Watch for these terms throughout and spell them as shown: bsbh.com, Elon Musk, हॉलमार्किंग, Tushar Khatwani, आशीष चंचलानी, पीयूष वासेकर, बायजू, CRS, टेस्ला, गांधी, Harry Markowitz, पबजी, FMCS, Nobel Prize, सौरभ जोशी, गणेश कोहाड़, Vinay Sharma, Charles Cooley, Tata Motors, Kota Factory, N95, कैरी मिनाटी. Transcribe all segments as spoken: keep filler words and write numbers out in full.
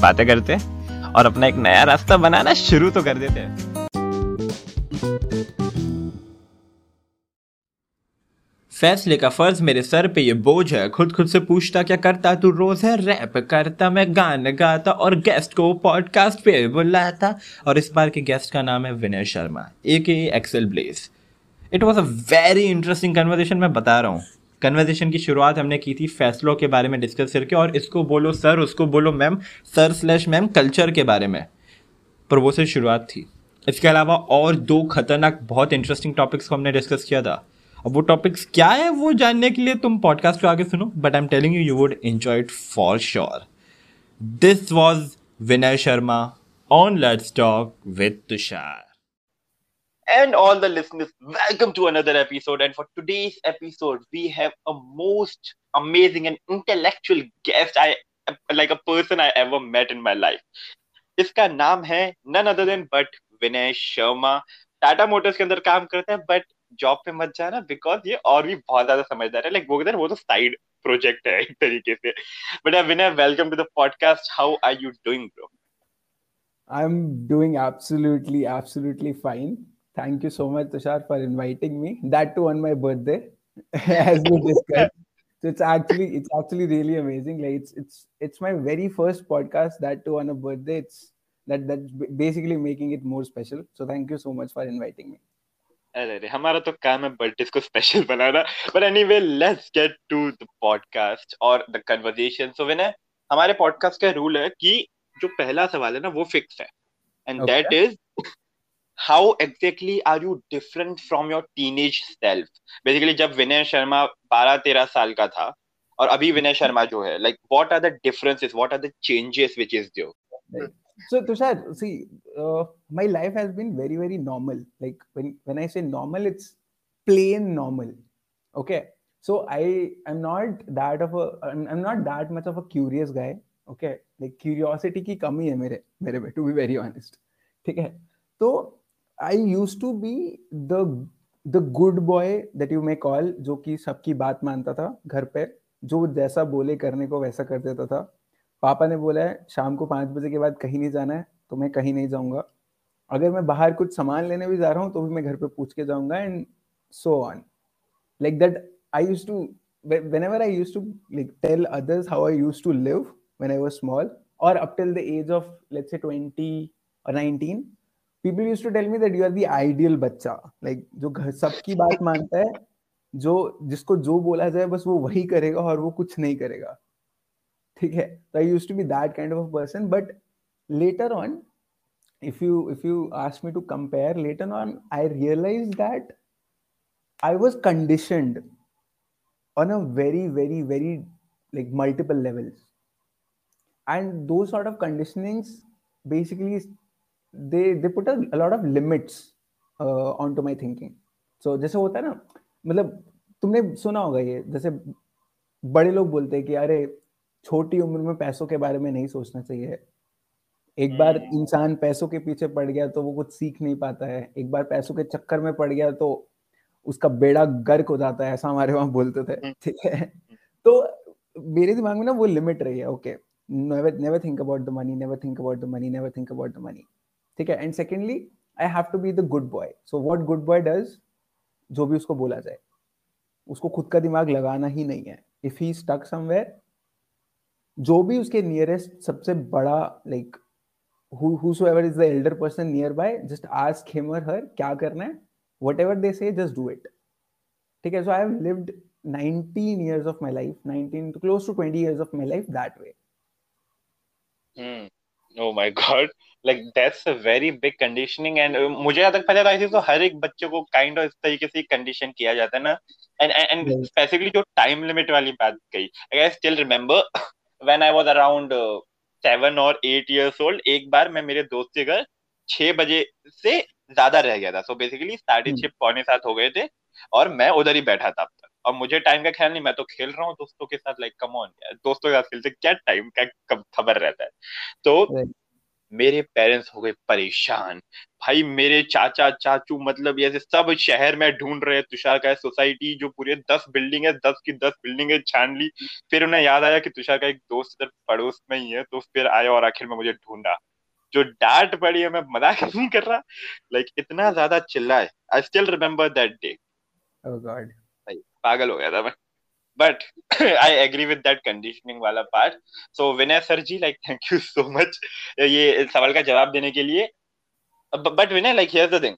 बातें करते और अपना एक नया रास्ता बनाना शुरू तो कर देते हैं। फैसले का फर्ज मेरे सर पे ये बोझ है, खुद खुद से पूछता क्या करता तू रोज है, रैप करता मैं गाना गाता और गेस्ट को पॉडकास्ट पे बुलाता। और इस बार के गेस्ट का नाम है विनय शर्मा एके एक्सेल ब्लेस। It was a very interesting conversation, मैं बता रहा हूँ। कन्वर्सेशन की शुरुआत हमने की थी फैसलों के बारे में डिस्कस करके, और इसको बोलो सर उसको बोलो ma'am, sir slash ma'am, culture के बारे में प्रवोसे शुरुआत थी। इसके अलावा और दो खतरनाक बहुत इंटरेस्टिंग टॉपिक्स को हमने डिस्कस किया था। अब वो टॉपिक्स क्या है वो जानने के लिए तुम पॉडकास्ट को आगे सुनो, but I am telling you you would enjoy it for sure. This was Vinay Sharma on let's talk with Tushar. And all the listeners welcome to another episode, and for today's episode we have a most amazing and intellectual guest I like a person I ever met in my life. इसका नाम है none other than but Vinay Sharma. Tata motors के अंदर काम करते हैं, but job पे मत जाना बिकॉज ये और भी बहुत ज्यादा समझदार है। लाइक वो वो तो साइड प्रोजेक्ट है एक तरीके से। But Vinay, welcome to the podcast, how are you doing bro? I am doing absolutely absolutely fine, thank you so much Tushar for inviting me, that too on my birthday as we discussed. So it's actually it's actually really amazing, like it's it's it's my very first podcast, that too on a birthday. It's that that's basically making it more special, so thank you so much for inviting me. अरे अरे, हमारा तो काम है birthday को special बनाना। But anyway let's get to the podcast और the conversation. So Vinay, हमारे पॉडकास्ट का रूल है कि जो पहला सवाल है ना वो फिक्स है, and that is how exactly are you different from your teenage self. Basically जब विनय शर्मा बारह तेरह साल का था और अभी विनय शर्मा जो है, like what are the differences, what are the changes which is there? So Tushar, see, uh, my life has been very, very normal. Like when, when I say normal, it's plain normal. Okay. So I am not that of a, I'm not that much of a curious guy. Okay. Like curiosity की कमी है मेरे, मेरे में, to be very honest. ठीक है. तो I used to be the the good boy that you may call, जो कि सबकी बात मानता था घर पे, जो जैसा बोले करने को वैसा कर देता था। पापा ने बोला है शाम को पाँच बजे के बाद कहीं नहीं जाना है, तो मैं कहीं नहीं जाऊंगा। अगर मैं बाहर कुछ सामान लेने भी जा रहा हूँ तो भी मैं घर पे पूछ के जाऊंगा, and so on. Like that I used to, whenever I used to like tell others how I used to live when I was small, और up till the age of let's say twenty और nineteen, people used to tell me that you are the ideal बच्चा, like जो घर सबकी बात मानता है, जो जिसको जो बोला जाए बस वो वही करेगा और वो कुछ नहीं करेगा। ठीक है, तो I used to be that kind of a person. But later on, if you if you ask me to compare, later on I realise that I was conditioned on a very very very like multiple levels, and दो sort of conditionings basically they they put a lot of limits on to my thinking. So जैसे होता है ना, मतलब तुमने सुना होगा ये, जैसे बड़े लोग बोलते हैं कि अरे छोटी उम्र में पैसों के बारे में नहीं सोचना चाहिए, एक बार इंसान पैसों के पीछे पड़ गया तो वो कुछ सीख नहीं पाता है, एक बार पैसों के चक्कर में पड़ गया तो उसका बेड़ा गर्क हो जाता है, ऐसा हमारे वहां बोलते थे। ठीक है, तो मेरे दिमाग में ना वो लिमिट रही है, okay never think about the money, never think about the money, never think about the money. ठीक है, and secondly I have to be the good boy. So what good boy does, जो भी उसको बोला जाए उसको खुद का दिमाग लगाना ही नहीं है। इफ ही स्टक समवेयर, जो भी उसके नियरेस्ट सबसे बड़ा like whosoever is the elder person nearby, just ask him or her क्या करना है, whatever they say just do it। ठीक है, so I have lived nineteen years of my life, nineteen to close to twenty years of my life that way. Hmm. Oh my God, like that's a very big conditioning, and uh, मुझे याद तक पता था ऐसे तो हर एक बच्चे को kind of इस तरीके से कंडीशन किया जाता है ना, and and specifically जो टाइम लिमिट वाली बात कही, I still remember when I was around uh, seven और एट इयर्स ओल्ड, एक बार मैं मेरे दोस्त के घर छह बजे से ज्यादा रह गया था. सो बेसिकली साढ़े छह पौने सात हो गए थे और मैं उधर ही बैठा था अब तक, और मुझे टाइम का ख्याल नहीं, मैं तो खेल रहा हूँ दोस्तों के साथ. लाइक कम ऑन यार, दोस्तों के साथ खेलते क्या टाइम का खबर रहता है. तो मेरे पेरेंट्स हो गए परेशान भाई, मेरे चाचा चाचू मतलब ये सब शहर में ढूंढ रहे तुषार का सोसाइटी, जो पूरे दस बिल्डिंग है, दस की दस बिल्डिंग है, छान ली. फिर उन्हें याद आया कि तुषार का एक दोस्त इधर पड़ोस में ही है, तो फिर आया और आखिर में मुझे ढूंढा. जो डांट पड़ी है, मैं मजाक नहीं कर रहा, लाइक इतना ज्यादा चिल्लाए. I still remember that day, पागल हो गया था मैं. But I agree with that conditioning वाला part. So Vinay sir ji, like thank you so much ये सवाल का जवाब देने के लिए. But Vinay, like here's the thing.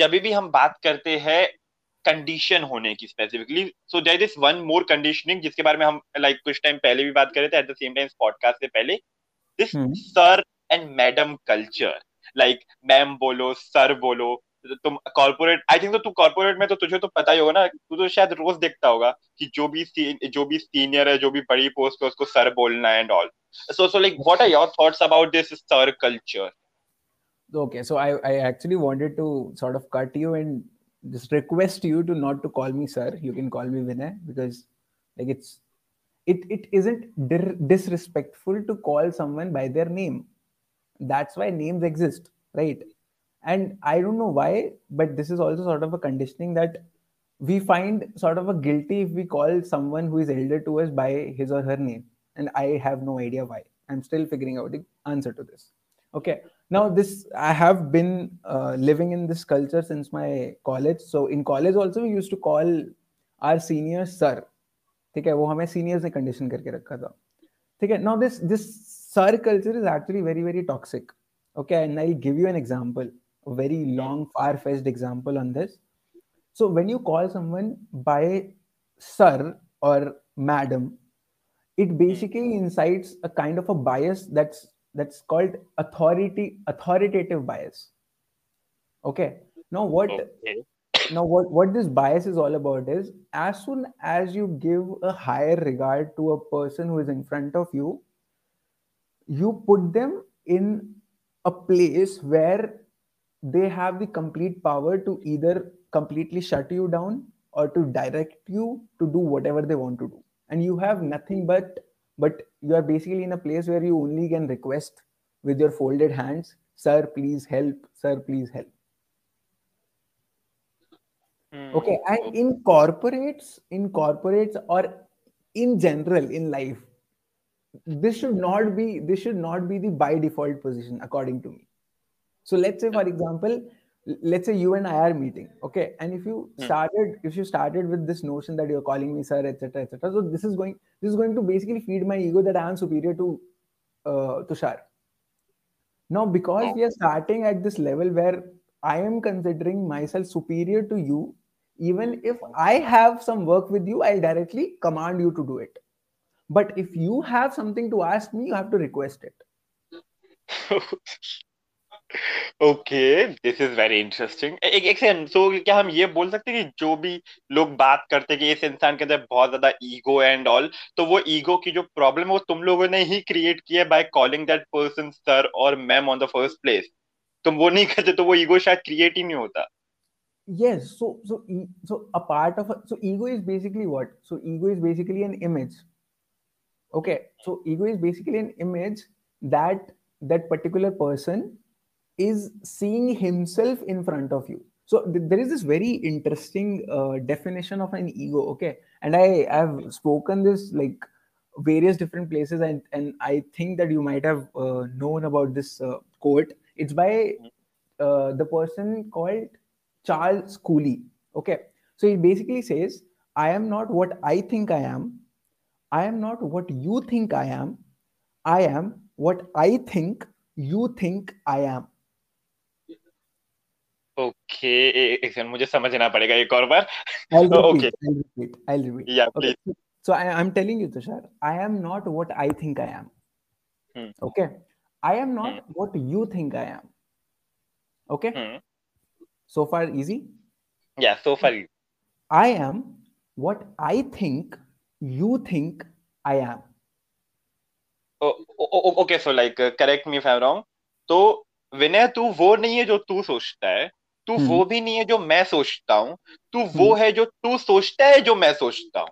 जब भी हम बात करते हैं कंडीशन होने की specifically, so there is one more conditioning जिसके बारे में हम like कुछ टाइम पहले भी बात कर रहे थे, at the same time podcast से पहले, this sir and madam culture, like ma'am बोलो, सर बोलो. तुम कॉर्पोरेट, आई थिंक तो तू कॉर्पोरेट में तो तुझे तो पता ही होगा ना, तू तो शायद रोज देखता होगा कि जो भी जो भी सीनियर है, जो भी बड़ी पोस्ट पे, उसको सर बोलना है and all. So so like what are your thoughts about this sir culture? Okay, so I I actually wanted to sort of cut you and just request you to not to call me sir, you can call me Vinay, because like it's it it isn't disrespectful to call someone by their name. That's why names exist, right? And I don't know why, but this is also sort of a conditioning that we find sort of a guilty if we call someone who is elder to us by his or her name. And I have no idea why. I'm still figuring out the answer to this. Okay. Now this, I have been uh, living in this culture since my college. So in college also we used to call our seniors sir. Okay, वो हमें seniors ने condition करके रखा था. Okay. Now this this sir culture is actually very very toxic. Okay, and I'll give you an example. A very long, far-fetched example on this. So when you call someone by sir or madam, it basically incites a kind of a bias that's that's called authority, authoritative bias. Okay. Now what? Okay. Now what? What this bias is all about is, as soon as you give a higher regard to a person who is in front of you, you put them in a place where they have the complete power to either completely shut you down or to direct you to do whatever they want to do. And you have nothing but, but you are basically in a place where you only can request with your folded hands, sir, please help, sir, please help. Hmm. Okay. And in corporates, in corporates or in general, in life, this should not be, this should not be the by default position, according to me. So let's say, for example, let's say you and I are meeting, okay? And if you started, if you started with this notion that you're calling me sir, et cetera, et cetera, so this is going, this is going to basically feed my ego that I am superior to uh, Tushar. Now, because we are starting at this level where I am considering myself superior to you, even if I have some work with you, I'll directly command you to do it. But if you have something to ask me, you have to request it. Okay, this is very interesting. एक एक second, so क्या हम ये बोल सकते हैं कि जो भी लोग बात करते हैं कि इस इंसान के अंदर बहुत ज्यादा ईगो एंड ऑल, तो वो ईगो की जो प्रॉब्लम है वो तुम लोगों ने ही क्रिएट किया by calling that person sir और ma'am on the first place. तुम वो नहीं करते तो वो ईगो शायद क्रिएट ही नहीं होता. Yes, so so so a part of a, so ego is basically what? So ego is basically an image. Okay, so ego is basically an image that that particular person is seeing himself in front of you. So th- there is this very interesting uh, definition of an ego, okay? And I have spoken this like various different places, and, and I think that you might have uh, known about this uh, quote. It's by uh, the person called Charles Cooley, okay? So he basically says, I am not what I think I am. I am not what you think I am. I am what I think you think I am. Okay, एक second मुझे समझना पड़ेगा एक और बार. Okay, I'll repeat. Yeah, please. So I, I'm telling you, Tushar, I am not what I think I am. Hmm. Okay, I am not hmm. what you think I am. Okay, hmm. so far easy. Yeah, so far easy. I am what I think you think I am. Okay so like correct me if I am wrong, तो विनय तू वो नहीं है जो तू सोचता है, तू hmm. वो भी नहीं है जो मैं सोचता हूँ, तू hmm. वो है जो तू सोचता है जो मैं सोचता हूँ.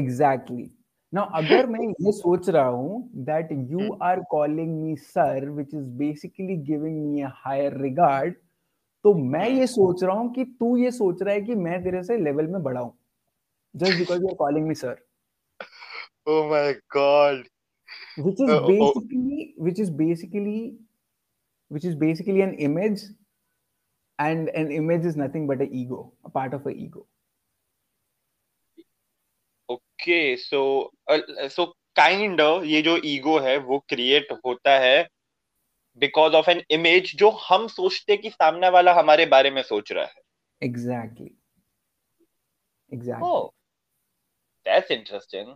एग्जैक्टली. नाउ अगर मैं ये सोच रहा हूँ that you are calling me sir which is basically giving me a higher regard, तो मैं ये सोच रहा हूँ कि तू ये सोच रहा है कि मैं तेरे से लेवल में बड़ा हूँ just because you are calling me sir. Oh my god. Which is basically, which is basically, which is basically an image, and an image is nothing but an ego, a part of an ego. Okay, so, uh, so kind of ये जो ego है वो create होता है because of an image जो हम सोचते कि सामने वाला हमारे बारे में सोच रहा है. Exactly. Exactly. Oh, that's interesting.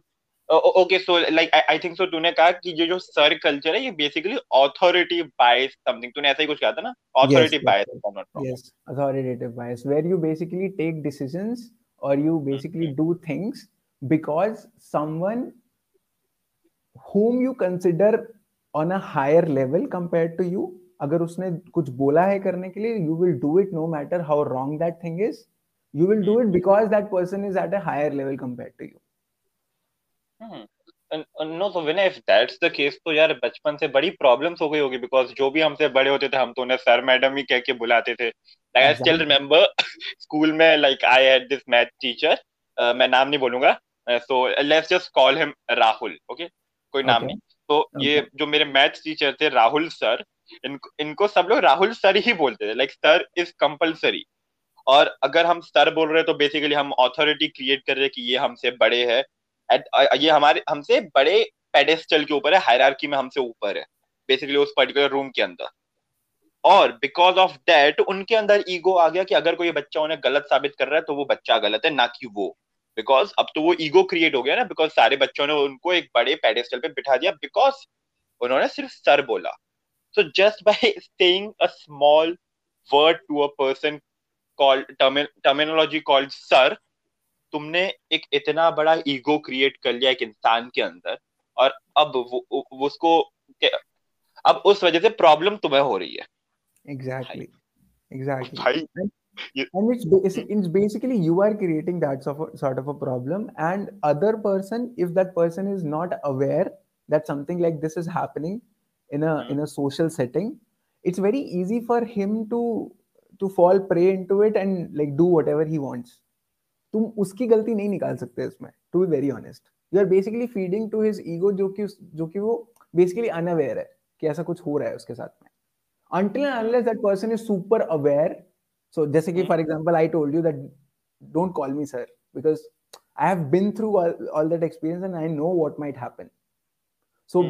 Okay so like I think so तूने कहा कि ये जो सर कल्चर है ये बेसिकली ऑथोरिटी बायस समथिंग, तूने ऐसा ही कुछ कहा था ना, authority bias. Yes, authoritative bias where you basically take decisions और you basically do things because someone whom you consider on a higher level compared to you, अगर उसने कुछ बोला है करने के लिए you will do it no matter how wrong that thing is, you will do it because that person is at a higher level compared to you. Hmm. And, and no, so Vinay, if that's the case, तो यार बचपन से बड़ी problems हो गई होगी because जो भी हमसे बड़े होते थे हम तो उन्हें सर मैडम ही कह के बुलाते थे. Like exactly. I still remember school में like I had this math teacher, uh, मैं नाम नहीं बोलूंगा, uh, so let's just call him Rahul, okay? कोई नाम okay. नहीं. तो okay. ये जो मेरे math teacher थे राहुल सर, इन, इनको सब लोग राहुल सर ही बोलते थे, like sir is compulsory. और अगर हम सर बोल रहे तो बेसिकली हम authority create कर रहे हैं कि ये हमसे बड़े है, ये हमारे हमसे बड़े पेडेस्टल के ऊपर है, हायरार्की में हमसे ऊपर है बेसिकली उस पर्टिकुलर रूम के अंदर. और बिकॉज ऑफ दैट उनके अंदर ईगो आ गया कि अगर कोई बच्चा उन्हें गलत साबित कर रहा है तो वो बच्चा गलत है, ना कि वो, बिकॉज अब तो वो ईगो क्रिएट हो गया ना, बिकॉज सारे बच्चों ने उनको एक बड़े पेडेस्टल पे बिठा दिया बिकॉज उन्होंने सिर्फ सर बोला. So just by saying a small word to a person called terminology called sir, तुमने एक इतना बड़ा ईगो क्रिएट कर लिया एक इंसान के अंदर, और अब वो, वो उसको अब उस वजह से प्रॉब्लम तुम्हें हो रही है. Exactly exactly. And it's it's basically you are creating that sort of a problem, and other person, if that person is not aware that something like this is happening in a in a social setting, it's very easy for him to to fall prey into it and like do whatever he wants. तुम उसकी गलती नहीं निकाल सकते इसमें, to be very honest. You are basically feeding to his ego जो कि जो कि वो बेसिकली अनअवेयर है कि ऐसा कुछ हो रहा है उसके साथ में, until and unless that person is super aware. So जैसे कि for example I told you that don't call me sir because I have been through all that experience and I know what might happen. So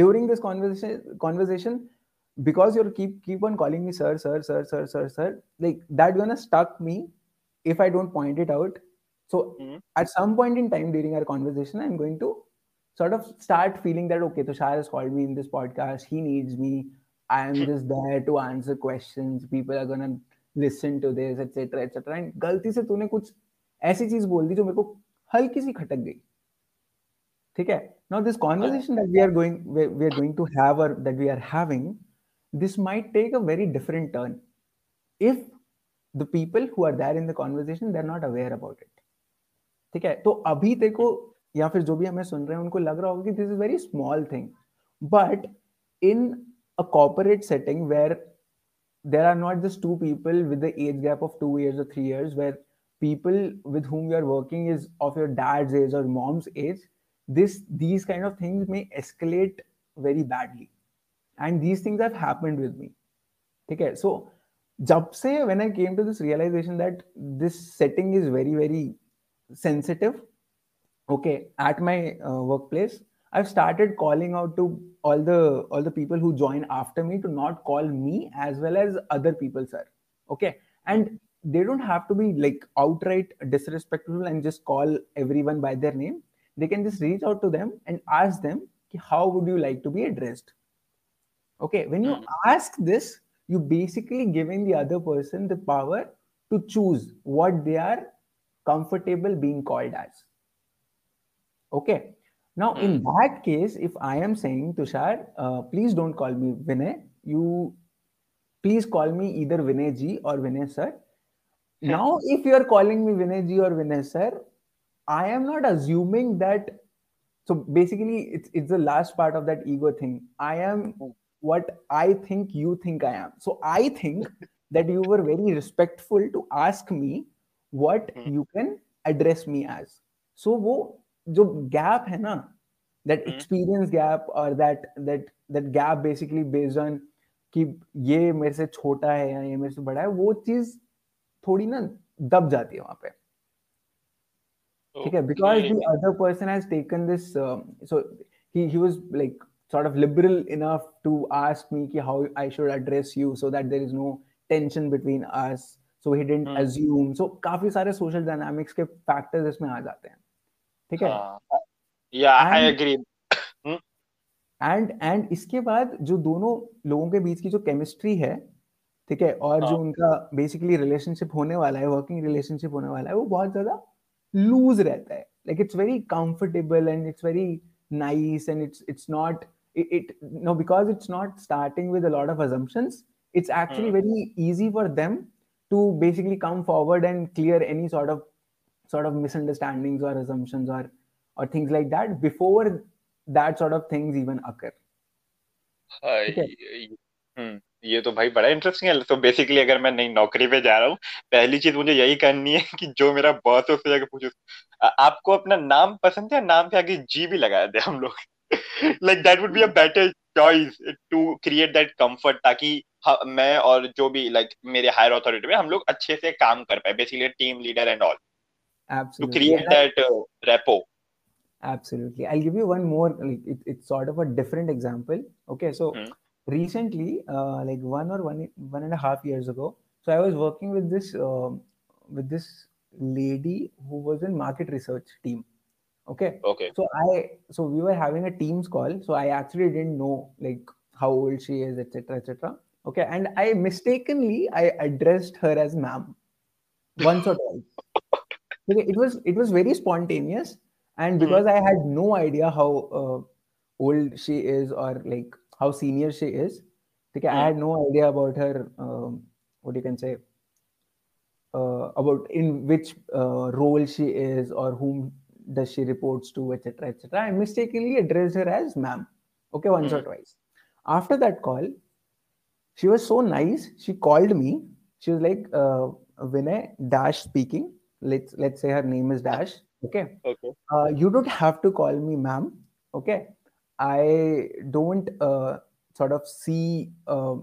during this conversation conversation because you keep keep on calling me sir sir sir sir sir sir like that gonna stuck me if I don't point it out. So mm-hmm. at some point in time during our conversation, I'm going to sort of start feeling that, okay, Tushar has called me in this podcast. He needs me. I am just there to answer questions. People are going to listen to this, et cetera, et cetera. And गलती से तूने कुछ ऐसी चीज बोल दी जो मेरे को हल्की सी खटक गई. ठीक है? Now this conversation that we are going, we are going to have or that we are having, this might take a very different turn if the people who are there in the conversation, they're not aware about it. ठीक है? तो अभी तेरे को या फिर जो भी हमें सुन रहे हैं उनको लग रहा होगा कि this is very small thing, but in a corporate setting where there are not just two people with the age gap of two years or three years, where people with whom you are working is of your dad's age or mom's age, this these kind of things may escalate very badly, and these things have happened with me. ठीक है? So जब से when I came to this realization that this setting is very very sensitive, okay, at my uh, workplace, I've started calling out to all the all the people who join after me to not call me as well as other people sir, okay, and they don't have to be like outright disrespectful and just call everyone by their name. They can just reach out to them and ask them how would you like to be addressed, okay? When you ask this, you basically giving the other person the power to choose what they are comfortable being called as. Okay. Now, mm. in that case, if I am saying, Tushar, uh, please don't call me Vinay. You please call me either Vinay ji or Vinay sir. Mm. Now, if you are calling me Vinay ji or Vinay sir, I am not assuming that. So basically, it's, it's the last part of that ego thing. I am what I think you think I am. So I think that you were very respectful to ask me what mm. you can address me as. So wo, जो gap है ना, that experience gap or that that that gap basically based on कि ये मेरे से छोटा है या ये मेरे से बड़ा है, वो चीज थोड़ी ना दब जाती है वहाँ पे, ठीक है? Because the other person has taken this, so he he was like sort of liberal enough to ask me कि how I should address you so that there is no tension between us, so he didn't assume. So काफी सारे social dynamics के factors इसमें आ जाते हैं, ठीक है? uh, yeah, and, I agree. hmm? and, and इसके बाद जो दोनों लोगों के बीच की जो केमिस्ट्री है, ठीक है, और uh, जो उनका बेसिकली रिलेशनशिप होने वाला है, वर्किंग रिलेशनशिप होने वाला है, वो बहुत ज्यादा लूज रहता है. Like it's very comfortable and it's very nice and it's it's not it no because it's not starting with a lot of assumptions. It's actually very easy for them to basically come forward and clear any sort of sort of misunderstandings or assumptions or or things like that before that sort of things even occur. हम्म ये तो भाई बड़ा interesting है. तो basically अगर मैं नई नौकरी पे जा रहा हूँ, पहली चीज मुझे यही करनी है कि जो मेरा बॉस है उससे जाके पूछूं आपको अपना नाम पसंद है, नाम के आगे जी भी लगा दे हम लोग. Like that would be a better choice to create that comfort, ताकि मैं और जो भी लाइक मेरे हायर अथॉरिटी में हम लोग अच्छे से काम कर पाए, basically team leader and all. Absolutely. To create that uh, rapport. Absolutely. I'll give you one more. Like, it, it's sort of a different example. Okay, so mm. recently, uh, like one or one one and a half years ago, so I was working with this uh, with this lady who was in market research team. Okay. Okay. So I so we were having a Teams call. So I actually didn't know like how old she is, et cetera, et cetera. Okay, and I mistakenly I addressed her as ma'am once or twice. Okay, it was it was very spontaneous, and because mm. I had no idea how uh, old she is or like how senior she is, okay, mm. I had no idea about her. Um, what you can say uh, about in which uh, role she is or whom does she reports to, et cetera, et cetera. I mistakenly addressed her as ma'am. Okay, once mm. or twice. After that call, she was so nice. She called me. She was like, uh, Vinay Dash speaking. Let's let's say her name is Dash. Okay. Okay. Uh, you don't have to call me ma'am. Okay. I don't uh, sort of see uh,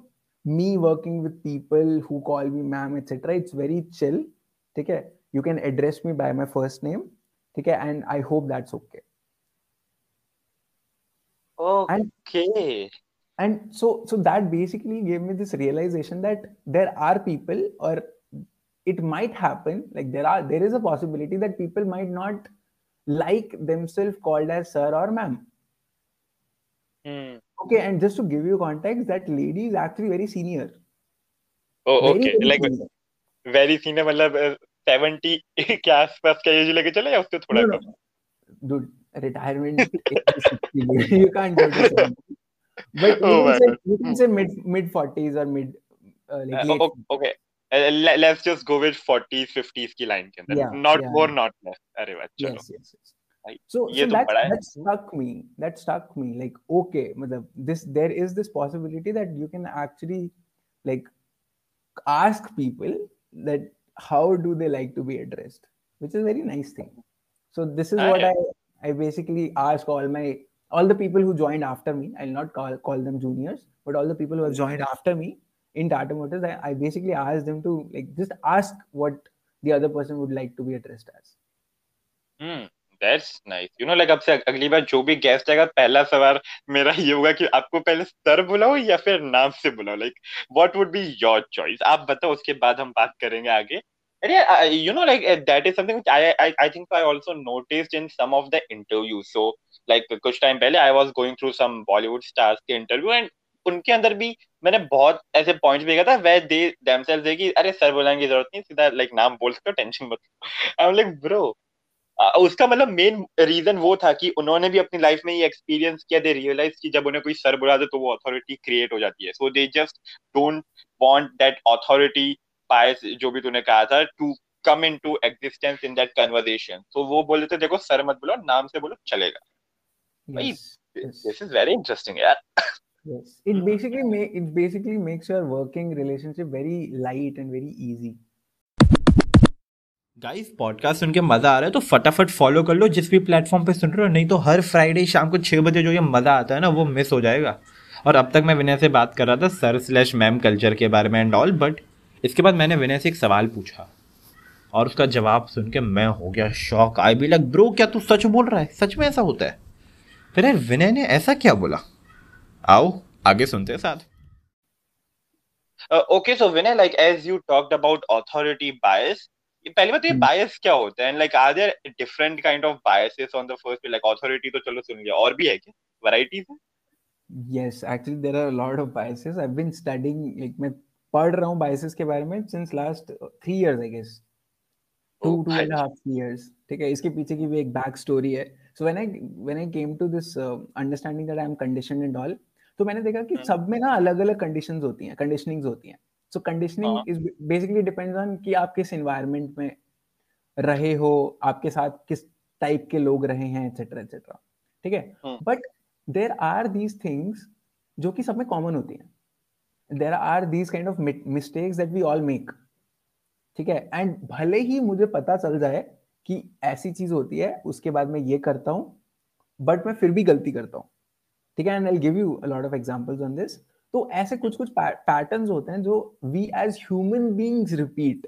me working with people who call me ma'am, et cetera. It's very chill. Okay. You can address me by my first name. Okay. And I hope that's okay. Okay. And, and so so that basically gave me this realization that there are people, or it might happen, like there are there is a possibility that people might not like themselves called as sir or ma'am. Mm. Okay, and just to give you context, that lady is actually very senior. Oh, very, okay. Very like senior. Very senior, मतलब seventy के आसपास का as लेके चले या उससे थोड़ा कम? Dude, retirement you can't do this. But oh, you, can say, you can say mid mid forties or mid uh, like uh, okay. okay. Let's just go with forties, fifties की line के अंदर, yeah, not yeah, more, yeah. not less. अरे वाह, चलो. Yes, yes, yes. So, so that, that struck me. That struck me. Like, okay, मतलब this there is this possibility that you can actually like ask people that how do they like to be addressed, which is a very nice thing. So this is what I I basically ask all my all the people who joined after me. I'll not call call them juniors, but all the people who have joined after me in Tata Motors, I, I basically asked them to like just ask what the other person would like to be addressed as. Hmm, that's nice. You know, like अब से अगली बार जो भी guest आएगा, पहला सवाल मेरा ये होगा कि आपको पहले सर बुलाओ या फिर नाम से बुलाओ. Like, what would be your choice? आप बताओ, उसके बाद हम बात करेंगे आगे. And you know, like that is something which I I I think I also noticed in some of the interviews. So like कुछ time पहले I was going through some Bollywood stars के interview, and उनके अंदर भी मैंने बहुत ऐसे points देखा था where they themselves कि अरे सर बोलने की जरूरत नहीं, सीधा लाइक नाम बोल सकते हो, टेंशन मत. आई एम लाइक ब्रो उसका मतलब मेन रीजन वो था कि उन्होंने भी अपनी लाइफ में ये एक्सपीरियंस किया, दे रियलाइज कि जब उन्हें कोई सर बुला दे तो वो अथॉरिटी क्रिएट हो जाती है, so they just don't want that authority bias जो भी तूने कहा था to come into existence in that conversation. So वो बोले थे देखो सर मत बोलो, नाम से बोलो चलेगा। भाई दिस इज वेरी इंटरेस्टिंग यार। Yes, it basically make it basically makes your working relationship very light and very easy. Guys podcast सुन के मजा आ रहा है तो फटाफट फॉलो कर लो जिस भी प्लेटफॉर्म पे सुन रहे हो, नहीं तो हर फ्राइडे शाम को छह बजे जो ये मजा आता है ना वो मिस हो जाएगा। और अब तक मैं विनय से बात कर रहा था सर स्लैश मैम कल्चर के बारे में एंड ऑल, बट इसके बाद मैंने विनय से एक सवाल पूछा और उसका जवाब सुन के मैं हो गया shock. I be like bro क्या तू सच बोल रहा है, सच में ऐसा होता है? फिर यार विनय ने ऐसा क्या बोला, आओ आगे सुनते हैं साथ। Okay so Vinay, like as you talked about authority bias, पहली बात ये बायस क्या होता है, like are there different kind of biases on the first, like authority तो चलो सुन लिया, और भी है क्या वैरायटीज है? Yes actually there are a lot of biases. I have been studying, like मैं पढ़ रहा हूं बायसेस के बारे में since last three years I guess, two to and half years. ठीक है, इसके पीछे की भी एक बैक स्टोरी है। So when I when I came to this understanding that I am conditioned and all, तो मैंने देखा कि सब में ना अलग अलग कंडीशंस होती हैं, कंडीशनिंग्स होती हैं। So conditioning is basically depends on कि आप किस एनवायरनमेंट में रहे हो, आपके साथ किस टाइप के लोग रहे हैं, एटसेट्रा एटसेट्रा। ठीक है, but there are these things जो कि सब में कॉमन होती हैं। There are these kind of mistakes that we all make. ठीक है, एंड भले ही मुझे पता चल जाए कि ऐसी चीज होती है, उसके बाद मैं ये करता हूँ बट मैं फिर भी गलती करता हूँ। ठीक है, and I will give you a lot of examples on this. तो ऐसे कुछ कुछ पैटर्न्स होते हैं जो we as human beings repeat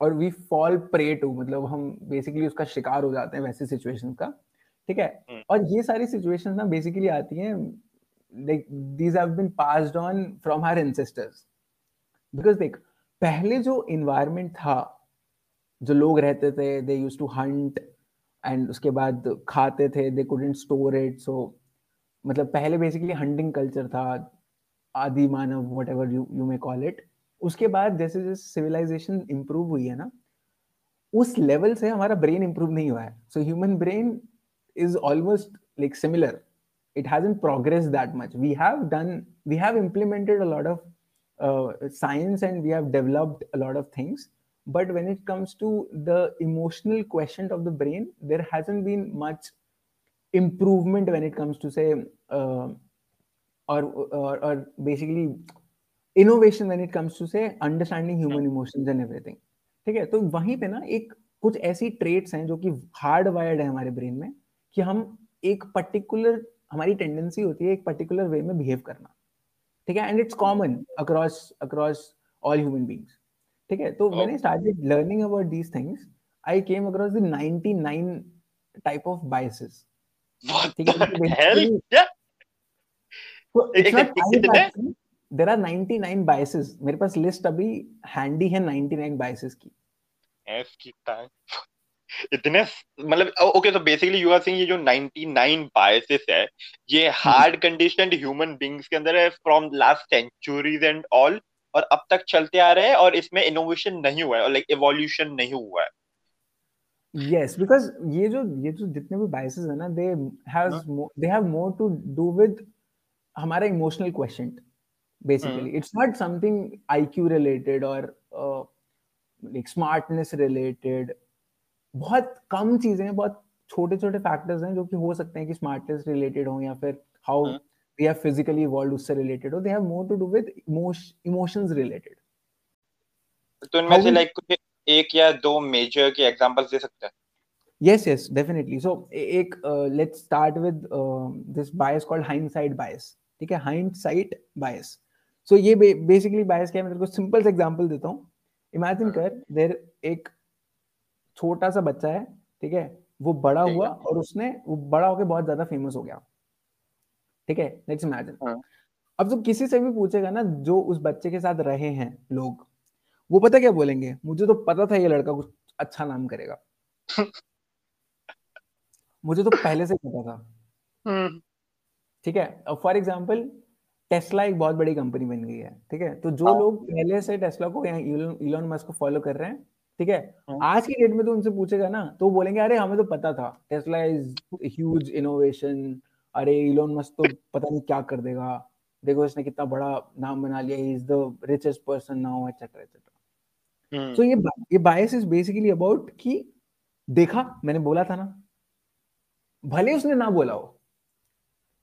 और वी फॉल प्रे टू, मतलब हम बेसिकली उसका शिकार हो जाते हैं वैसे सिचुएशन का। ठीक है, और ये सारी सिचुएशंस ना बेसिकली आती हैं like these have been passed on from our ancestors. Because देख पहले जो एनवायरनमेंट था, जो लोग रहते थे, they used to hunt and उसके बाद खाते थे, they couldn't store it. So मतलब पहले बेसिकली हंटिंग कल्चर था, आदि मानव whatever you you may call it. उसके बाद जैसे जैसे सिविलाइजेशन इम्प्रूव हुई है ना, उस लेवल से हमारा ब्रेन इम्प्रूव नहीं हुआ है। So human brain is almost like similar, it hasn't progressed that much. We have done we have implemented a lot of science and we have developed a lot of things, but when it comes to the emotional question of the brain there hasn't been much improvement when it comes to say uh, or, or or basically innovation when it comes to say understanding human emotions and everything. ठीक है, तो वहीं पे ना एक कुछ ऐसी traits हैं जो कि hard wired है हमारे brain में कि हम एक particular, हमारी tendency होती है एक particular way में behave करना। ठीक है, and it's common across across all human beings. ठीक है, तो when I started learning about these things I came across the ninety-nine type of biases. What the hell? Yeah. So it's not biases. There are ninety-nine biases. मेरे पास list अभी handy है ninety-nine biases की. F की time. इतने मतलब okay, so basically you are saying ये जो ninety-nine biases है, ये hard conditioned human beings के अंदर है from last centuries and all, और अब तक चलते आ रहे हैं और इसमें innovation नहीं हुआ है और like evolution नहीं हुआ है. Yes, because ये जो ये जो जितने भी biases है ना, they has huh? more, they have more to do with हमारा emotional quotient basically. Hmm. It's not something I Q related or uh, like smartness related. बहुत कम चीजें हैं, बहुत छोटे छोटे factors हैं जो कि हो सकते हैं कि smartness related हो या फिर how hmm. they have physically evolved उससे related हो. They have more to do with emotion emotions related. तो इनमें से like कुछ एक या दो मेजर के एग्जांपल्स दे सकते हैं? Yes yes definitely. सो एक let's start with this bias called hindsight bias. ठीक है, हाइंडसाइट बायस। सो ये बेसिकली बायस क्या है, मैं तेरे को सिंपल सा एग्जांपल देता हूं। इमेजिन कर देयर एक छोटा सा बच्चा है, ठीक है, वो बड़ा हुआ और उसने वो बड़ा होकर बहुत ज्यादा फेमस हो गया। ठीक है, लेट्स इमेजिन। अब जो किसी से भी पूछेगा ना जो उस बच्चे के साथ रहे हैं लोग, वो पता क्या बोलेंगे, मुझे तो पता था ये लड़का कुछ अच्छा नाम करेगा, मुझे तो पहले से पता था। ठीक है, फॉर एग्जांपल टेस्ला एक बहुत बड़ी कंपनी बन गई है। ठीक है, तो जो लोग पहले से टेस्ला को या इलोन मस्क को फॉलो कर रहे हैं, ठीक है, आज की डेट में तो उनसे पूछेगा ना तो बोलेंगे अरे हमें तो पता था टेस्ला इज ह्यूज इनोवेशन, अरे इलोन मस्क तो पता नहीं क्या कर देगा, देखो इसने कितना बड़ा नाम बना लिया, he is the richest person now etcetera etcetera. So ये ये बायस इज बेसिकली अबाउट कि देखा मैंने बोला था ना, भले उसने ना बोला हो,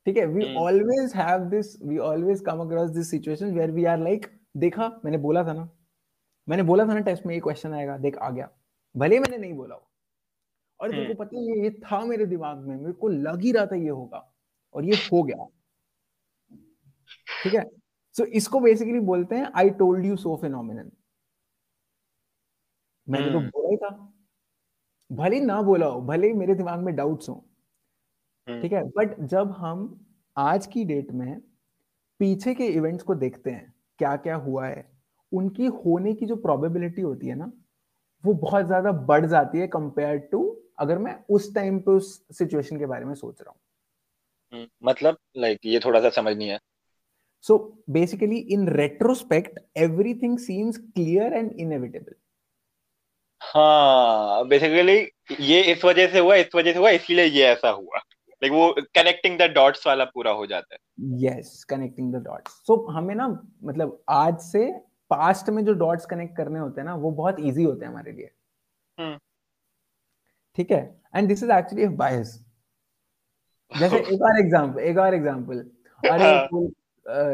ठीक है। We always have this, we always come across this situation where we are like देखा मैंने बोला था ना, मैंने बोला था ना टेस्ट में ये क्वेश्चन आएगा, देख आ गया, भले मैंने नहीं बोला हो, और तुमको पता है ये, ये था मेरे दिमाग में, मेरे को लग ही रहा था ये होगा और ये हो गया, ठीक है। सो so, इसको बेसिकली बोलते हैं I told you so phenomenon, मैंने तो बोला ही था, भले ना बोला हो, भले मेरे दिमाग में डाउट्स हो, ठीक है। बट जब हम आज की डेट में पीछे के इवेंट्स को देखते हैं क्या क्या हुआ है, उनकी होने की जो प्रोबेबिलिटी होती है ना वो बहुत ज्यादा बढ़ जाती है कंपेयर टू अगर मैं उस टाइम पे उस सिचुएशन के बारे में सोच रहा हूँ। मतलब लाइक ये थोड़ा सा समझ नहीं है। So basically in retrospect everything seems clear and inevitable. हाँ बेसिकली ये इस वजह से हुआ, इस वजह से हुआ, इसलिए ये ऐसा हुआ, लाइक वो कनेक्टिंग द डॉट्स वाला पूरा हो जाता है। Yes, connecting the dots. So हमें ना मतलब आज से पास्ट में जो डॉट्स कनेक्ट करने होते हैं ना वो बहुत इजी होते हैं हमारे लिए, ठीक है। And this is actually a bias. जैसे एक और एग्जांपल, एक और एग्जांपल, अरे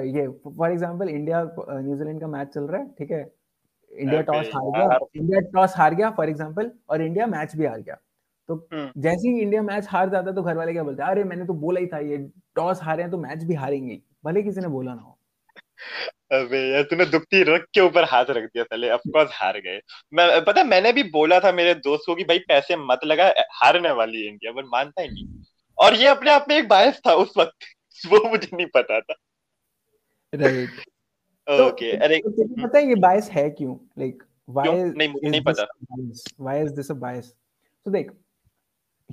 ये फॉर एग्जांपल इंडिया न्यूजीलैंड का मैच चल रहा है, ठीक है, इंडिया टॉस हार गया, इंडिया टॉस हार गया फॉर एग्जांपल, और इंडिया मैच भी हार गया। तो जैसे ही इंडिया मैच हार जाता तो घर वाले क्या बोलते हैं, अरे मैंने तो बोला ही था ये टॉस हारे हैं तो मैच भी हारेंगे, भले किसी ने बोला ना हो। अबे यार तूने दुखती रख के ऊपर हाथ रख दिया साले, ऑफ कोर्स हार गए। मैं पता मैंने भी बोला था मेरे दोस्त को कि भाई पैसे मत लगा, हारने वाली है इंडिया, पर मानता ही नहीं। और ये अपने आप में एक बायस था उस वक्त, वो मुझे नहीं पता था। Right, okay. अरे पता है ये बायस है क्यों, लाइक व्हाई? नहीं मुझे नहीं पता why is this a bias. So देख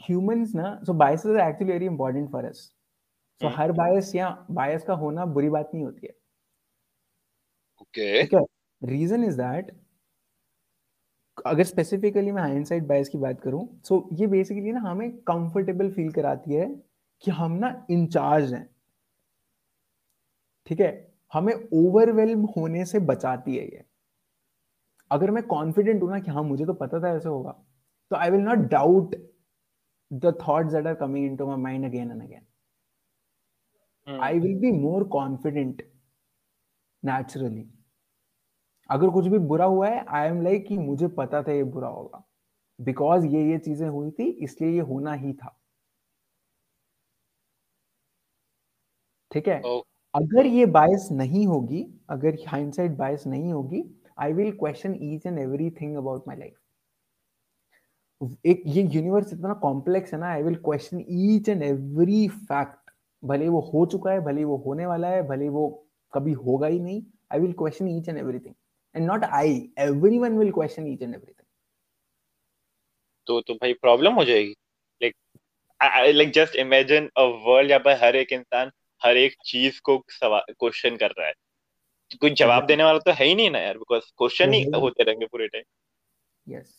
ह्यूमंस ना, so biases are actually very important for us. So हर बायस या बायस का होना बुरी बात नहीं होती है। रीजन इज दैट, अगर स्पेसिफिकली मैं हाइंडसाइट बायस की बात करूं, सो so ये बेसिकली ना हमें कंफर्टेबल फील कराती है कि हम ना इंचार्ज हैं, ठीक है, हमें ओवरवेल्म होने से बचाती है ये। अगर मैं कॉन्फिडेंट हूं ना कि हाँ मुझे तो पता था ऐसे होगा, तो I will not doubt the thoughts that are coming into my mind again and again, I will be more confident naturally. अगर कुछ भी बुरा हुआ है, आई एम लाइक कि मुझे पता था ये बुरा होगा, बिकॉज ये ये चीजें हुई थी इसलिए ये होना ही था, ठीक है। oh. अगर ये बायस नहीं होगी, अगर हाइंडसाइट बायस नहीं होगी, I will question each and every thing about my life. एक ये यूनिवर्स इतना कॉम्प्लेक्स है ना, I will question each and every fact, भले वो हो चुका है, भले वो होने वाला है, भले वो कभी होगा ही नहीं, I will question each and everything. And not I, everyone will question each and everything. तो तो भाई प्रॉब्लम हो जाएगी। Like like just imagine a world जहां पर हर एक इंसान हर एक चीज को क्वेश्चन कर रहा है, कोई जवाब देने वाला तो है ही नहीं ना यार, बिकॉज़ क्वेश्चन ही होते रहेंगे पूरे time. Yes,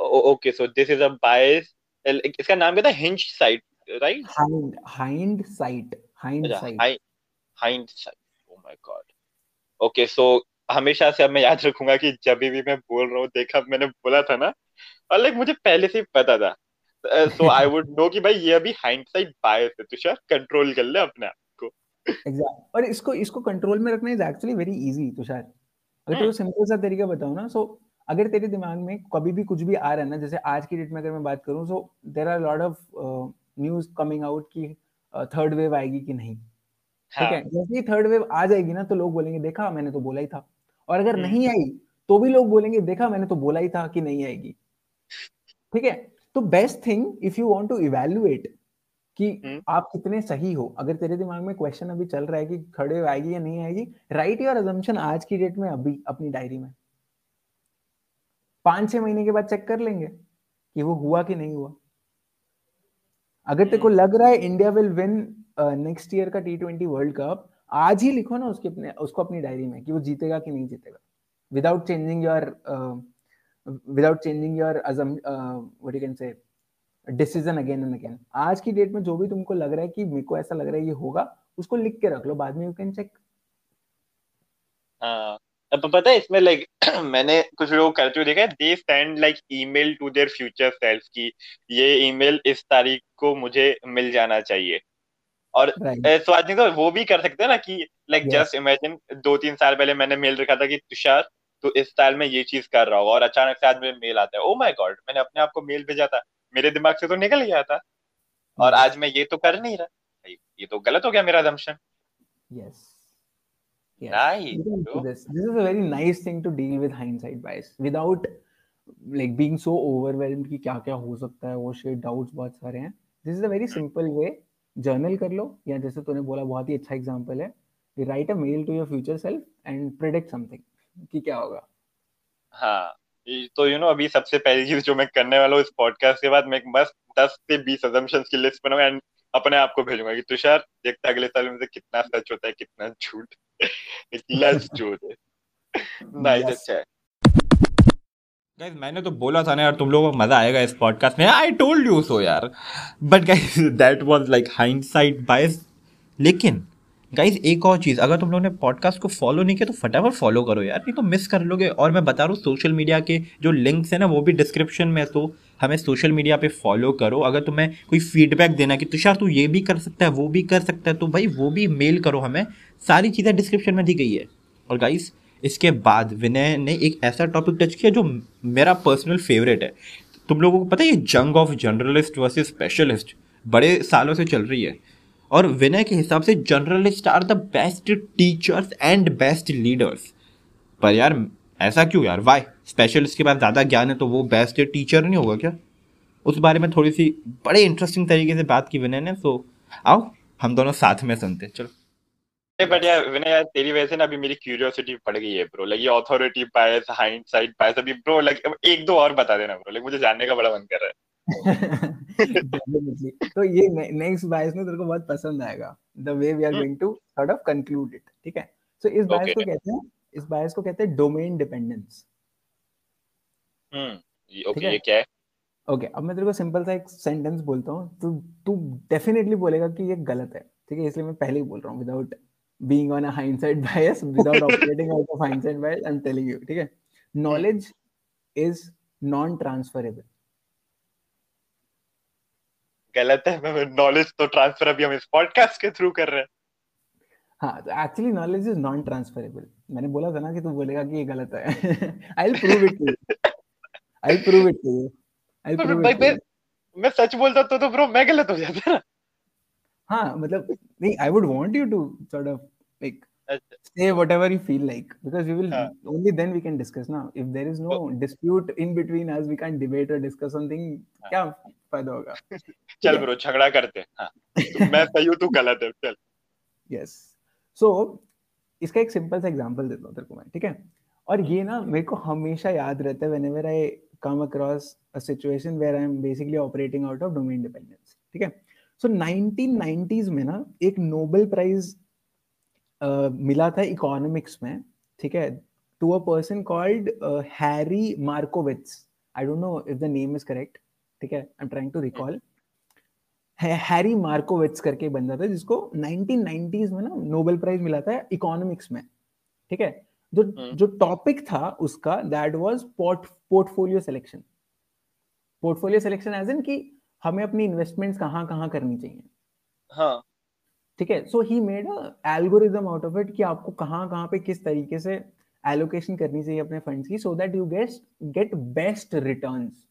okay. So this is a bias, इसका नाम क्या था? Hindsight, right? Hind hindsight hindsight hindsight. Oh my God. Okay, so हमेशा से अब मैं याद रखूंगा कि जब भी मैं बोल रहा हूँ देखा मैंने बोला था ना, और लाइक मुझे पहले से पता था, so I would know कि भाई ये अभी hindsight bias है। तुषार कंट्रोल कर ले अपने आप को। Exactly. और इसको इसको कंट्रोल में रखना is actually very easy Tushar. अगर तो सिंपल सा तरीका बताऊँ ना, so अगर तेरे दिमाग में कभी भी कुछ भी आ रहा है ना, जैसे आज की डेट में अगर मैं बात करूँ, so there are a lot of news coming out कि थर्ड वेव आएगी कि नहीं, ठीक है। जैसे ही थर्ड वेव आ जाएगी ना तो लोग बोलेंगे देखा मैंने तो बोला ही था, और अगर नहीं आई तो भी लोग बोलेंगे देखा मैंने तो बोला ही था कि नहीं आएगी, ठीक है। तो best thing if you want to evaluate कि आप कितने सही हो, अगर तेरे दिमाग में क्वेश्चन अभी चल रहा है कि थर्ड वेव आएगी या नहीं आएगी, राइट योर अजम्पशन आज की डेट में अभी अपनी डायरी में। पांच छह महीने के बाद चेक कर लेंगे कि वो हुआ कि नहीं हुआ। अगर तेरे को लग रहा है India will win next uh, year का टी ट्वेंटी वर्ल्ड कप, आज ही लिखो ना उसके अपने उसको अपनी डायरी में कि वो जीतेगा कि नहीं जीतेगा। without changing your uh, without changing your assumption, uh, what you can say, decision again and again. आज की डेट में जो भी तुमको लग रहा है कि मेरे को ऐसा लग रहा है ये होगा, उसको लिख के रख लो, बाद में यू कैन चेक. हाँ, अब पता है इसमें लाइक मैंने कुछ लोग करते हुए देखा है, they send like email to their future self की ये ईमेल इस तारीख को मुझे मिल जाना चाहिए. और तो आदमी तो वो भी कर सकते हैं ना कि लाइक जस्ट इमेजिन दो तीन साल पहले मैंने मेल रखा था कि तुषार तो इस साल में ये चीज कर रहा होगा, और अचानक से आज मुझे मेल आता है, ओ माय गॉड मैंने अपने आप को मेल भेजा था, मेरे दिमाग से तो निकल गया था और आज मैं ये तो कर नहीं रहा, ये तो गलत हो गया मेरा assumption. Yes. Yes. Nice. This. This is a very nice thing to deal with hindsight bias without like being so overwhelmed कि क्या-क्या हो सकता है, वो shit doubts बहुत सारे हैं. This is a very simple way. Journal कर लो, या जैसे तूने बोला बहुत ही अच्छा एग्जांपल है, write a mail to your future self and predict something कि क्या होगा. हाँ, तो यू नो अभी सबसे पहली चीज जो मैं करने वाला हूँ इस पॉडकास्ट के बाद, मैं बस दस से बीस अजम्पशंस की लिस्ट बनाऊंगा एंड अपने आप को भेजूंगा कि तुषार देखता अगले साल में से कितना सच होता है कितना झूठ. Let's do this. नाइस. अच्छा है गाइस, मैंने तो बोला था ना यार तुम लोगों को मजा आएगा इस पॉडकास्ट में, आई टोल्ड यू सो यार. But guys that was like hindsight bias. लेकिन गाइस एक और चीज़, अगर तुम लोगों ने पॉडकास्ट को फॉलो नहीं किया तो फटाफट फॉलो करो यार, नहीं तो मिस कर लोगे. और मैं बता रहा हूँ सोशल मीडिया के जो लिंक्स हैं ना वो भी डिस्क्रिप्शन में, तो हमें सोशल मीडिया पे फॉलो करो. अगर तुम्हें कोई फीडबैक देना कि तुषार तू ये भी कर सकता है वो भी कर सकता है, तो भाई वो भी मेल करो हमें, सारी चीज़ें डिस्क्रिप्शन में दी गई है. और गाइस इसके बाद विनय ने एक ऐसा टॉपिक टच किया जो मेरा पर्सनल फेवरेट है. तुम लोगों को पता है ये जंग ऑफ जनरलिस्ट वर्सेस स्पेशलिस्ट बड़े सालों से चल रही है, और विनय के हिसाब से generalist are the best teachers and best leaders. पर यार ऐसा क्यों यार, वाई स्पेशलिस्ट के पास ज़्यादा ज्ञान है तो वो बेस्ट टीचर नहीं होगा क्या? उस बारे में थोड़ी सी बड़े इंटरेस्टिंग तरीके से बात की विनय ने, तो आओ हम दोनों साथ में सुनते हैं. चलो. बट यार विनय यार तेरी वजह से ना अभी मेरी क्यूरियोसिटी बढ़ गई है ब्रो, लाइक ये अथॉरिटी बायस हाइंडसाइट बायस, अभी ब्रो लाइक एक दो और बता देना ब्रो, लाइक मुझे जानने का बड़ा मन कर रहा है. तो ये नेक्स्ट बायस ना तेरे को बहुत पसंद आएगा, the way we are going to sort of conclude it. ठीक है, सो इस बायस को कहते हैं इस बायस को कहते हैं डोमेन डिपेंडेंस. हम्म, ओके ये क्या है? ओके, अब मैं तेरे को सिंपल सा एक सेंटेंस बोलता हूं, तू तू डेफिनेटली बोलेगा कि ये गलत है. ठीक है, इसलिए मैं पहले ही बोल रहा हूं without being on a hindsight bias, without operating out of hindsight bias, I'm telling you, ठीक है? Knowledge is non-transferable. गलत है, मैं knowledge तो transfer अभी हम इस podcast के through कर रहे हैं. हाँ, तो actually knowledge is non-transferable. मैंने बोला था ना कि तू बोलेगा कि ये गलत है. I'll prove it to you. I'll prove it to you. I'll prove it to you. मैं सच बोलता तो तो ब्रो मैं गलत हो जाता ना. हाँ, मतलब नहीं, I would want you to sort of like say whatever you feel like, because we will only then we can discuss now. If there is no dispute in between us, we can't debate or discuss something. क्या फायदा होगा? चल bro झगड़ा करते हैं. हाँ, मैं सही हूँ तू गलत है. चल. Yes. So इसका एक simple सा example देता हूँ तेरे को मैं. ठीक है. और ये ना मेरे को हमेशा याद रहता है whenever I come across a situation where I'm basically operating out of domain dependence. ठीक है. So, nineteen nineties में ना एक नोबेल प्राइज uh, मिला था इकोनॉमिक्स में. ठीक है, to a person called Harry Markowitz. I don't know if the name is correct. ठीक है, I am trying to recall. Harry Markowitz करके बंदा था जिसको नाइनटीन नाइंटीज़ में ना नोबेल प्राइज मिला था इकोनॉमिक्स में. ठीक है, जो hmm. जो टॉपिक था उसका that was portfolio selection. Portfolio selection as in की हमें अपनी इन्वेस्टमेंट्स कहाँ कहाँ करनी चाहिए. हाँ, ठीक है. So he made a algorithm out of it कि आपको कहाँ कहाँ पे किस तरीके से एलोकेशन करनी चाहिए अपने फंड्स की, so that you get get best returns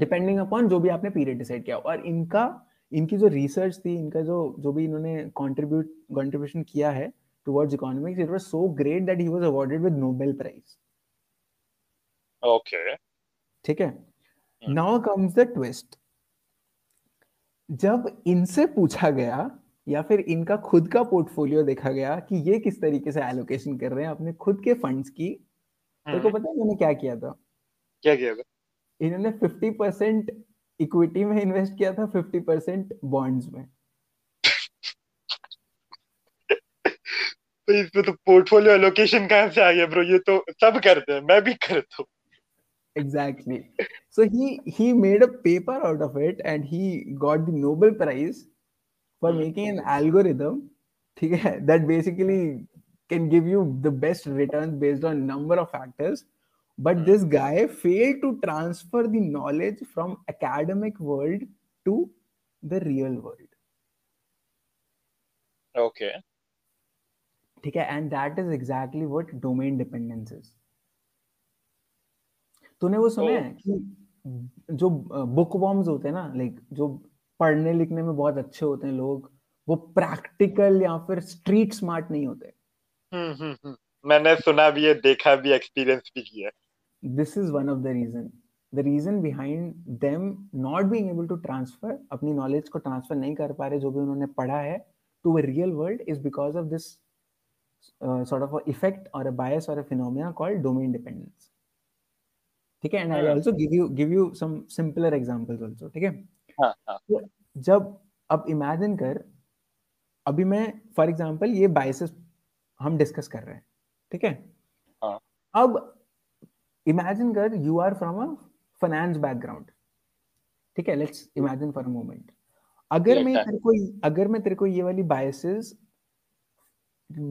depending upon जो भी आपने पीरियड डिसाइड किया. और इनका इनकी जो रिसर्च थी, इनका जो जो भी इन्होंने कंट्रीब्यूट कंट्रीब्यूशन किया है towards economics, it was so great that he was awarded with Nobel prize. Okay, ठीक है. Now comes the twist. जब इनसे पूछा गया या फिर इनका खुद का पोर्टफोलियो देखा गया कि ये किस तरीके से एलोकेशन कर रहे हैं अपने खुद के फंड्स की, तो को पता है इन्होंने क्या किया था? क्या किया था? इन्होंने fifty percent इक्विटी में इन्वेस्ट किया था, fifty percent बॉन्ड्स में. तो इसमें तो पोर्टफोलियो एलोकेशन कहाँ से आ गया ब्रो, ये तो सब करते हैं, मैं भी करता हूँ. Exactly. So he he made a paper out of it and he got the Nobel Prize for making an algorithm, ठीक है, that basically can give you the best returns based on number of factors. But this guy failed to transfer the knowledge from academic world to the real world. Okay. ठीक है, and that is exactly what domain dependence is. तूने वो सुना है कि जो book worms होते हैं ना, लाइक जो पढ़ने लिखने में बहुत अच्छे होते हैं लोग, वो प्रैक्टिकल या फिर स्ट्रीट स्मार्ट नहीं होते. हम्म हम्म मैंने सुना भी है, देखा भी, एक्सपीरियंस भी किया. This is one of the reason the reason behind them not being able to transfer, अपनी नॉलेज को ट्रांसफर नहीं कर पा रहे जो भी उन्होंने पढ़ा है to a real world, is because of this sort of a effect और अ बायस और a phenomena called domain dependence. ठीक है, and I also give you give you some simpler examples also. ठीक है, हां हां. जब अब इमेजिन कर, अभी मैं फॉर एग्जांपल ये बायसेस हम डिस्कस कर रहे हैं, ठीक है, हां. अब इमेजिन कर you are from a finance background, ठीक है, let's imagine for a moment. अगर मैं तेरे को अगर मैं तेरे को ये वाली biases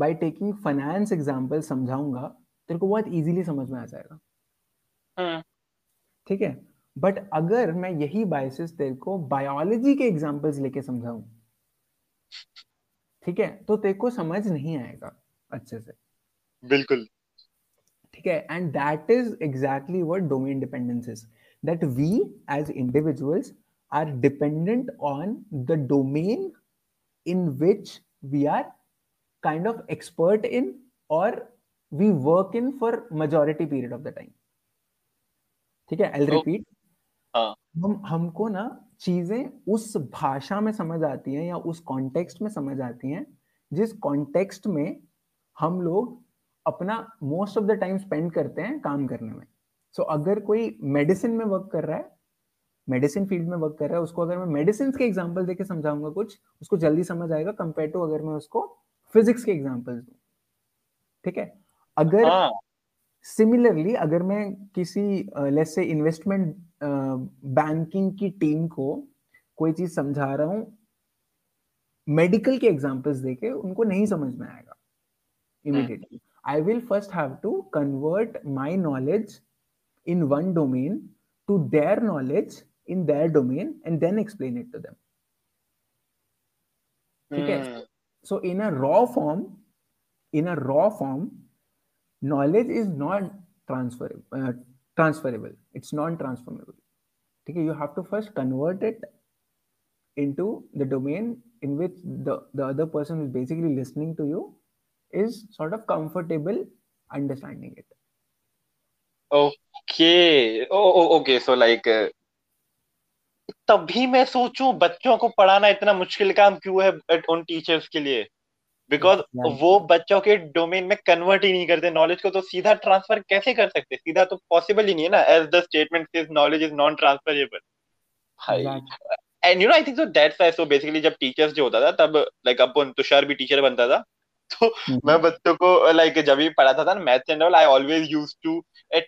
by taking finance example समझाऊंगा, तेरे को बहुत इजीली समझ में आ जाएगा, ठीक है. बट अगर मैं यही बायसेस तेरे को बायोलॉजी के एग्जांपल्स लेके समझाऊं, ठीक है, तो तेरे को समझ नहीं आएगा अच्छे से. बिल्कुल, ठीक है. And that is exactly what domain dependence is, that we as individuals are dependent on the domain in which we are kind of expert in और we work in for majority period of the time. ठीक है, I will repeat. हम हमको ना चीजें उस भाषा में समझ आती हैं या उस कॉन्टेक्स्ट में समझ आती हैं जिस कॉन्टेक्स्ट में हम लोग अपना most of the time spend करते हैं काम करने में. सो so, अगर कोई मेडिसिन में वर्क कर रहा है, मेडिसिन फील्ड में वर्क कर रहा है, उसको अगर मैं मेडिसिन के एग्जाम्पल देके समझाऊंगा कुछ, उसको जल्दी समझ आएगा कंपेयर टू अगर मैं उसको फिजिक्स के एग्जाम्पल्स दूं. ठीक है, अगर ah. सिमिलरली अगर मैं किसी लेट्स से इन्वेस्टमेंट बैंकिंग की टीम को कोई चीज समझा रहा हूं मेडिकल के एग्जांपल्स देके, उनको नहीं समझ में आएगा immediately. I will first have to convert my knowledge in one domain to their knowledge in their domain and then explain it to them. ठीक है, so in a raw form in a raw form knowledge is not transferable uh, transferable it's non transformable. Okay, you have to first convert it into the domain in which the the other person who's basically listening to you is sort of comfortable understanding it. Okay. oh, oh okay, so like uh... तभी मैं सोचूं बच्चों को पढ़ाना इतना मुश्किल काम क्यों है उन टीचर्स के लिए, बिकॉज वो बच्चों के डोमेन में कन्वर्ट ही नहीं करते नॉलेज को, तो सीधा ट्रांसफर कैसे कर सकते, सीधा तो पॉसिबल ही नहीं है ना. As the statement says knowledge is non transferable. And you know I think so that's why, so basically जब टीचर्स जो होता था तब लाइक like, अब तुषार भी टीचर बनता था तो मैं बच्चों को लाइक like, जब भी पढ़ाता था ना maths and all, I always used to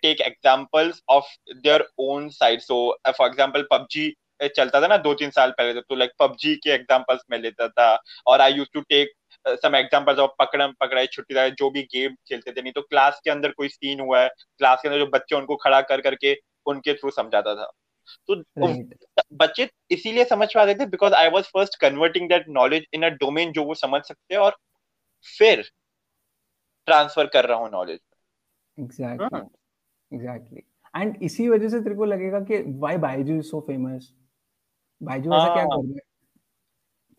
take examples of their own side. So for example पबजी चलता था ना दो तीन साल पहले, तो लाइक पबजी के एग्जांपल्स मैं लेता था और I used to take some examples of पकड़म पकड़ाई छुट्टी, जो भी गेम खेलते थे. नहीं तो क्लास के अंदर कोई सीन हुआ है, क्लास के अंदर जो बच्चे उनको खड़ा कर करके उनके थ्रू समझाता था, तो बच्चे इसीलिए समझ पाते थे because I was first converting that knowledge in a domain जो वो समझ सकते हैं और फिर ट्रांसफर कर रहा हूँ नॉलेज. एग्जैक्टली एग्जैक्टली एंड इसी वजह से तेरे को लगेगा कि why बायजू is so famous, बायजू ऐसा क्या कर रहा है.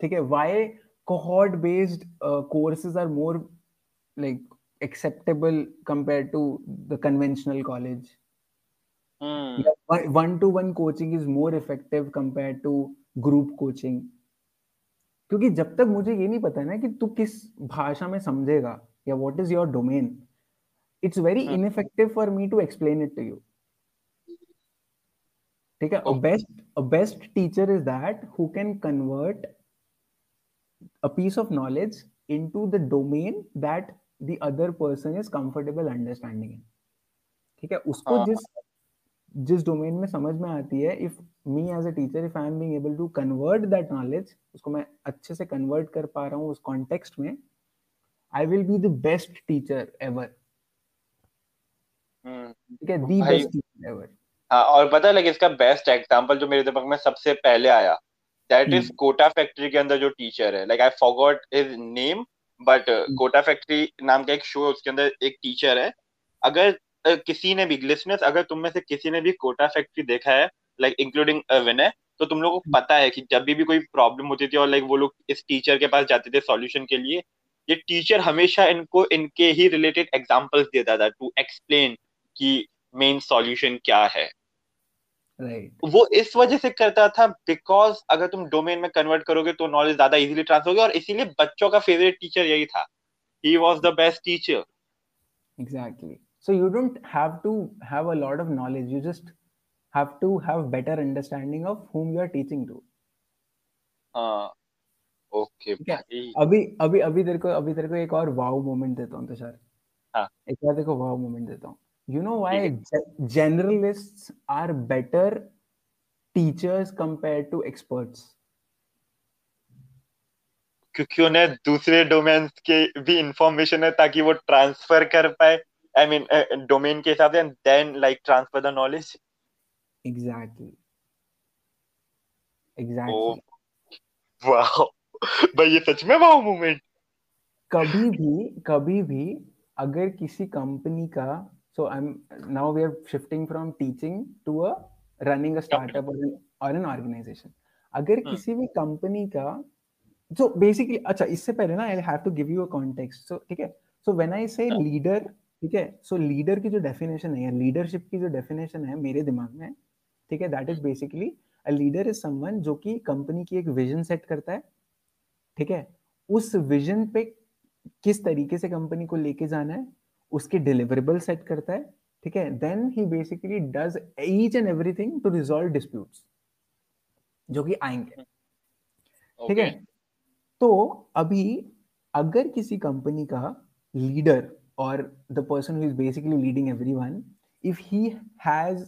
ठीक है, why cohort based uh, courses are more like acceptable compared to the conventional college. mm. Yeah, one to one coaching is more effective compared to group coaching, क्योंकि जब तक मुझे ये नहीं पता ना कि तू किस भाषा में समझेगा या what is your domain, it's very mm. ineffective for me to explain it to you. ठीक है, a best a best teacher is that who can convert a piece of knowledge into the domain that the other person is comfortable understanding it. ठीक है, उसको uh-huh. जिस जिस domain में समझ में आती है, if me as a teacher if I am being able to convert that knowledge, उसको मैं अच्छे से कन्वर्ट कर पा रहा हूँ उस कॉन्टेक्स्ट में, I will be the best teacher ever. ठीक है, द बेस्ट टीचर एवर. हाँ, और पता है, लाइक इसका बेस्ट एग्जांपल जो मेरे दिमाग में सबसे पहले आया, दैट इज कोटा फैक्ट्री के अंदर जो टीचर है, like I forgot his name, but Kota factory नाम का एक शो है, उसके अंदर एक टीचर है. अगर Uh, किसी ने भी लिसनर्स, अगर तुम में से किसी ने भी कोटा फैक्ट्री देखा है, लाइक इंक्लूडिंग विनय, तो तुम लोगों को पता है कि जब भी, भी कोई प्रॉब्लम होती थी और लाइक वो लोग इस टीचर के पास जाते थे सॉल्यूशन के लिए, ये टीचर हमेशा इनको इनके ही रिलेटेड एग्जांपल्स देता था टू एक्सप्लेन कि मेन सॉल्यूशन क्या है. right. वो इस वजह से करता था बिकॉज अगर तुम डोमेन में कन्वर्ट करोगे तो नॉलेज ज्यादा इजिली ट्रांसफर होगी, और इसीलिए बच्चों का फेवरेट टीचर यही था. He was the best teacher. Exactly. So you don't have to have a lot of knowledge. You just have to have better understanding of whom you are teaching to. Ah, uh, okay. ठीक है. अभी अभी अभी तेरे को अभी तेरे को एक और wow moment देता हूँ तुषार. हाँ. एक और देखो wow moment देता हूँ. You know why generalists are better teachers compared to experts? क्योंकि उन्हें दूसरे domains के भी information है ताकि वो transfer कर पाए. I mean, uh, domain के हिसाब से, and then like transfer the knowledge. Exactly. Exactly. Oh. Wow. भाई ये सच में wow moment. कभी भी, कभी भी, अगर किसी कंपनी का, so I'm now we are shifting from teaching to a running a startup or an, or an organization. अगर hmm. किसी भी कंपनी का, so basically, अच्छा इससे पहले ना, I'll have to give you a context. So ठीक है, so when I say hmm. leader, ठीक है, सो लीडर की जो डेफिनेशन है, लीडरशिप की जो डेफिनेशन है मेरे दिमाग में, ठीक है, that is basically a leader is someone जो कि कंपनी की एक विजन सेट करता है. ठीक है, उस विजन पे किस तरीके से कंपनी को लेके जाना है, उसके डिलीवरेबल सेट करता है. ठीक है, then he basically does each and everything to resolve disputes जो कि आएंगे. ठीक है, तो अभी अगर किसी कंपनी का leader or the person who is basically leading everyone, if he has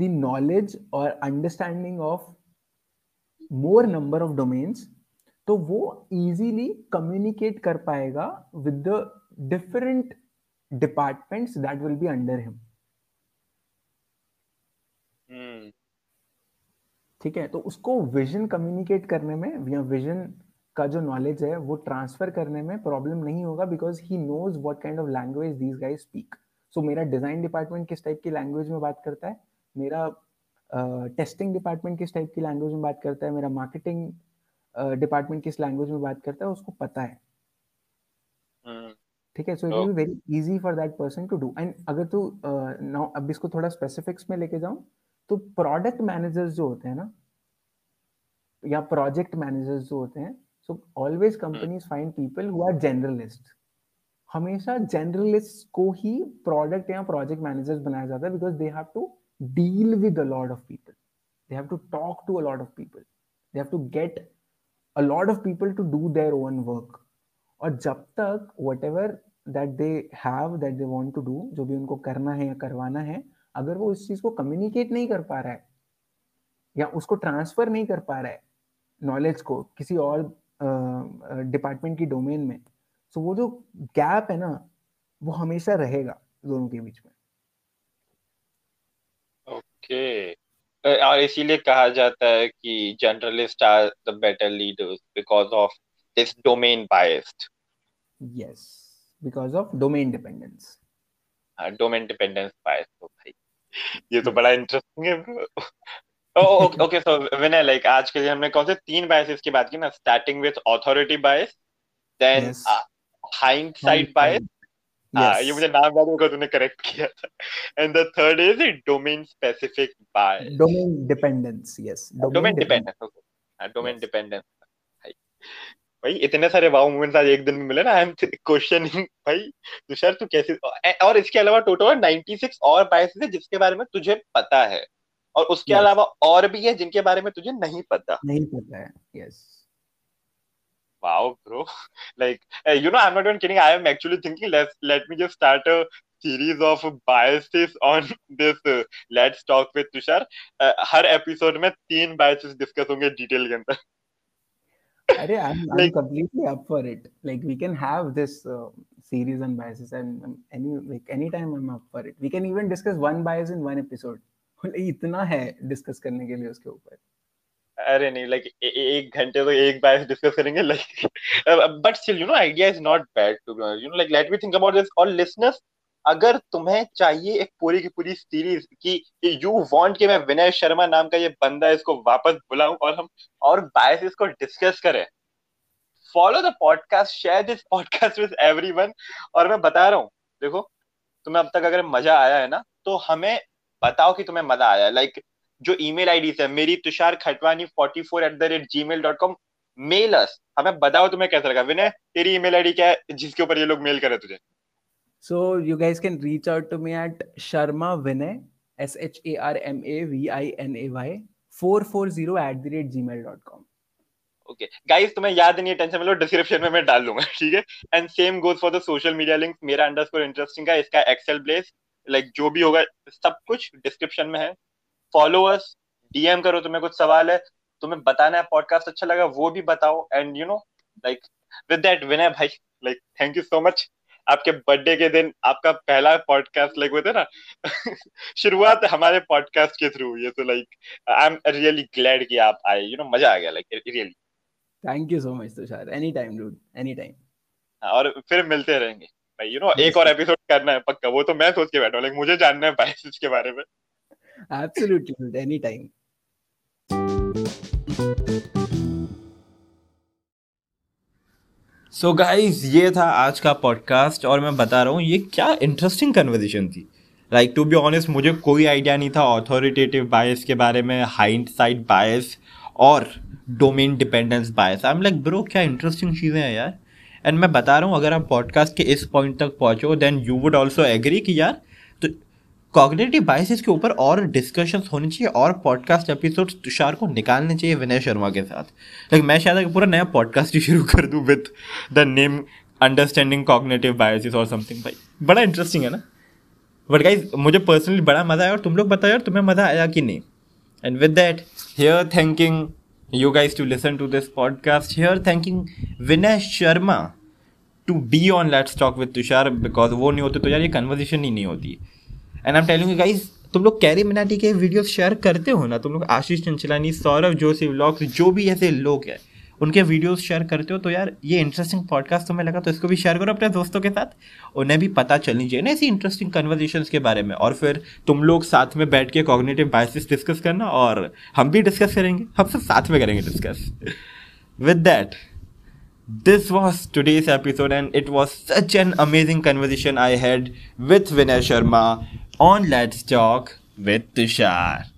the knowledge or understanding of more number of domains, तो वो easily communicate कर पाएगा with the different departments that will be under him. Hmm. ठीक है, तो उसको vision communicate करने में या vision का जो नॉलेज है वो ट्रांसफर करने में प्रॉब्लम नहीं होगा, because he knows what kind of language these guys speak. So मेरा डिजाइन डिपार्टमेंट किस टाइप की लैंग्वेज में बात करता है, मेरा टेस्टिंग uh, डिपार्टमेंट किस टाइप की लैंग्वेज में बात करता है, मेरा मार्केटिंग डिपार्टमेंट uh, किस लैंग्वेज में बात करता है, उसको पता है. ठीक है, so it will be very easy for that person to do. And अगर तू नाउ अब इसको थोड़ा स्पेसिफिक्स में लेके जाऊँ तो प्रोडक्ट मैनेजर्स जो होते हैं ना, या प्रोजेक्ट मैनेजर्स जो होते हैं, so always companies find people who are generalists. हमेशा generalists को ही product या project managers बनाया जाता है, because they have to deal with a lot of people, they have to talk to a lot of people, they have to get a lot of people to do their own work. और जब तक whatever that they have that they want to do, जो भी उनको करना है या करवाना है, अगर वो इस चीज को communicate नहीं कर पा रहा है या उसको transfer नहीं कर पा रहा है knowledge को किसी और डिपार्टमेंट uh, की डोमेन में, सो so, वो जो गैप है ना वो हमेशा रहेगा दोनों के बीच में. Okay okay. और इसीलिए कहा जाता है कि generalist are the better leaders because of this domain biased. Yes, because of domain dependence. हां, डोमेन डिपेंडेंस बायस. तो भाई ये तो बड़ा इंटरेस्टिंग है. oh, okay, okay, so Vinay, like, आज के लिए हमने कौन से तीन biases की बात की ना, starting with authority bias, then yes. uh, hindsight bias, हाँ, ये मुझे नाम याद होगा, तूने correct किया था, and the third is domain specific bias, domain dependence. yes, domain, domain dependence, dependence. Okay. हाँ, domain yes. dependence. भाई भाई इतने सारे wow moments आज एक दिन में मिले ना. I'm questioning भाई तुषार तू कैसे, और इसके अलावा टोटल छियानवे और biases है जिसके बारे में तुझे पता है, और उसके yes. अलावा और भी है जिनके बारे में तुझे नहीं पता नहीं पता है. Yes yes. wow, bro. Like, you know, I'm not even kidding. I am actually thinking, let's, let me just start a series of biases on this uh, Let's Talk with Tushar. Uh, हर episode में तीन biases discuss होंगे detail के अंदर. अरे, I'm, I'm like, completely up for it. Like, we can have this uh, series on biases. I'm, I'm any like anytime I'm up for it. We can even discuss one bias in one episode. इतना है discuss करने के लिए उसके ऊपर. अरे नहीं, like एक घंटे तो एक बार डिस्कस करेंगे, like but still you know idea is not bad to be honest. You know, like let me think about this. और listeners, अगर तुम्हें चाहिए एक पूरी की पूरी सीरीज की यू वांट कि मैं विनय शर्मा नाम का ये बंदा इसको वापस बुलाऊं और हम और बायसेस को डिस्कस करें, follow the podcast, share this podcast with everyone. और मैं बता रहा हूँ, देखो तुम्हें अब तक अगर मजा आया है ना तो हमें बताओ कि तुम्हें मजा आया. लाइक जो ईमेल आईडी है मेरी tushar khatwani four four eight Gmail dot com, mail us, हमें बताओ तुम्हें कैसा लगा. विनय, तेरी ईमेल आईडी क्या है जिसके ऊपर ये लोग मेल करे तुझे? So you guys can reach out to me at sharmavinay, S H A R M A V I N A Y, four forty at the rate gmail dot com. Okay, guys, तुम्हें याद नहीं है, tension में लो, description में मैं डाल दूंगा, ठीक है? And same goes for the social media links, मेरा underscore interesting का, इसका Excel place, like जो भी होगा, सब कुछ डिस्क्रिप्शन में है. Follow us, D M करो, तुम्हें कुछ सवाल है, तुम्हें बताना है पॉडकास्ट अच्छा लगा वो भी बताओ. And you know, like with that, विनय भाई, like thank you so much. आपके बर्थडे के दिन आपका पहला पॉडकास्ट लाइक होता है ना, शुरुआत हमारे पॉडकास्ट के थ्रू हुई है, तो like I am really glad कि आप आए. यू नो मजा आ गया, like really thank you so much Tushar. Any time dude, any time. और फिर मिलते रहेंगे भाई, यू नो एक और एपिसोड करना है पक्का. वो तो मैं सोच के बैठा हूं, लाइक मुझे जानना है बायसेस के बारे में. Absolutely, any time. So so guys, ये था आज का पॉडकास्ट. और मैं बता रहा हूँ ये क्या इंटरेस्टिंग कन्वर्सेशन थी. लाइक टू बी ऑनेस्ट, मुझे कोई आइडिया नहीं था ऑथोरिटेटिव बायस के बारे में, हाइंडसाइट बायस और domain dependence bias. I am like bro क्या इंटरेस्टिंग चीज़ें हैं यार. एंड मैं बता रहा हूँ अगर आप पॉडकास्ट के इस पॉइंट तक पहुँचो then you would also agree कि यार तो कॉग्निटिव बायसेस के ऊपर और डिस्कशंस होनी चाहिए और पॉडकास्ट एपिसोड्स तुषार को निकालने चाहिए विनय शर्मा के साथ. लाइक मैं शायद पूरा नया पॉडकास्ट ही शुरू कर दूँ with the name understanding cognitive biases और समथिंग. भाई बड़ा इंटरेस्टिंग है ना. बट गाइज मुझे पर्सनली बड़ा मज़ा आया और तुम लोग बताओ यार तुम्हें मज़ा आया कि नहीं. And with that here thanking you guys to listen to this podcast, here thanking Vinay Sharma to be on let's talk with Tushar, because वो नहीं होते तो यार ये कन्वर्सेशन ही नहीं होती. And I am telling you guys, तुम लोग कैरी मिनाटी के वीडियोस शेयर करते हो ना, तुम लोग आशीष चंचलानी, सौरभ जोशी व्लॉग्स, जो भी ऐसे लोग हैं उनके वीडियोस शेयर करते हो, तो यार ये इंटरेस्टिंग पॉडकास्ट तुम्हें लगा तो इसको भी शेयर करो अपने दोस्तों के साथ. उन्हें भी पता चलनी चाहिए ना ऐसी इंटरेस्टिंग कन्वर्सेशंस के बारे में. और फिर तुम लोग साथ में बैठ के कॉग्निटिव बायसेस डिस्कस करना और हम भी डिस्कस करेंगे, हम सब साथ में करेंगे discuss. With that This was today's episode and it was such an amazing conversation I had with Vinay Sharma on Let's Talk with Tushar.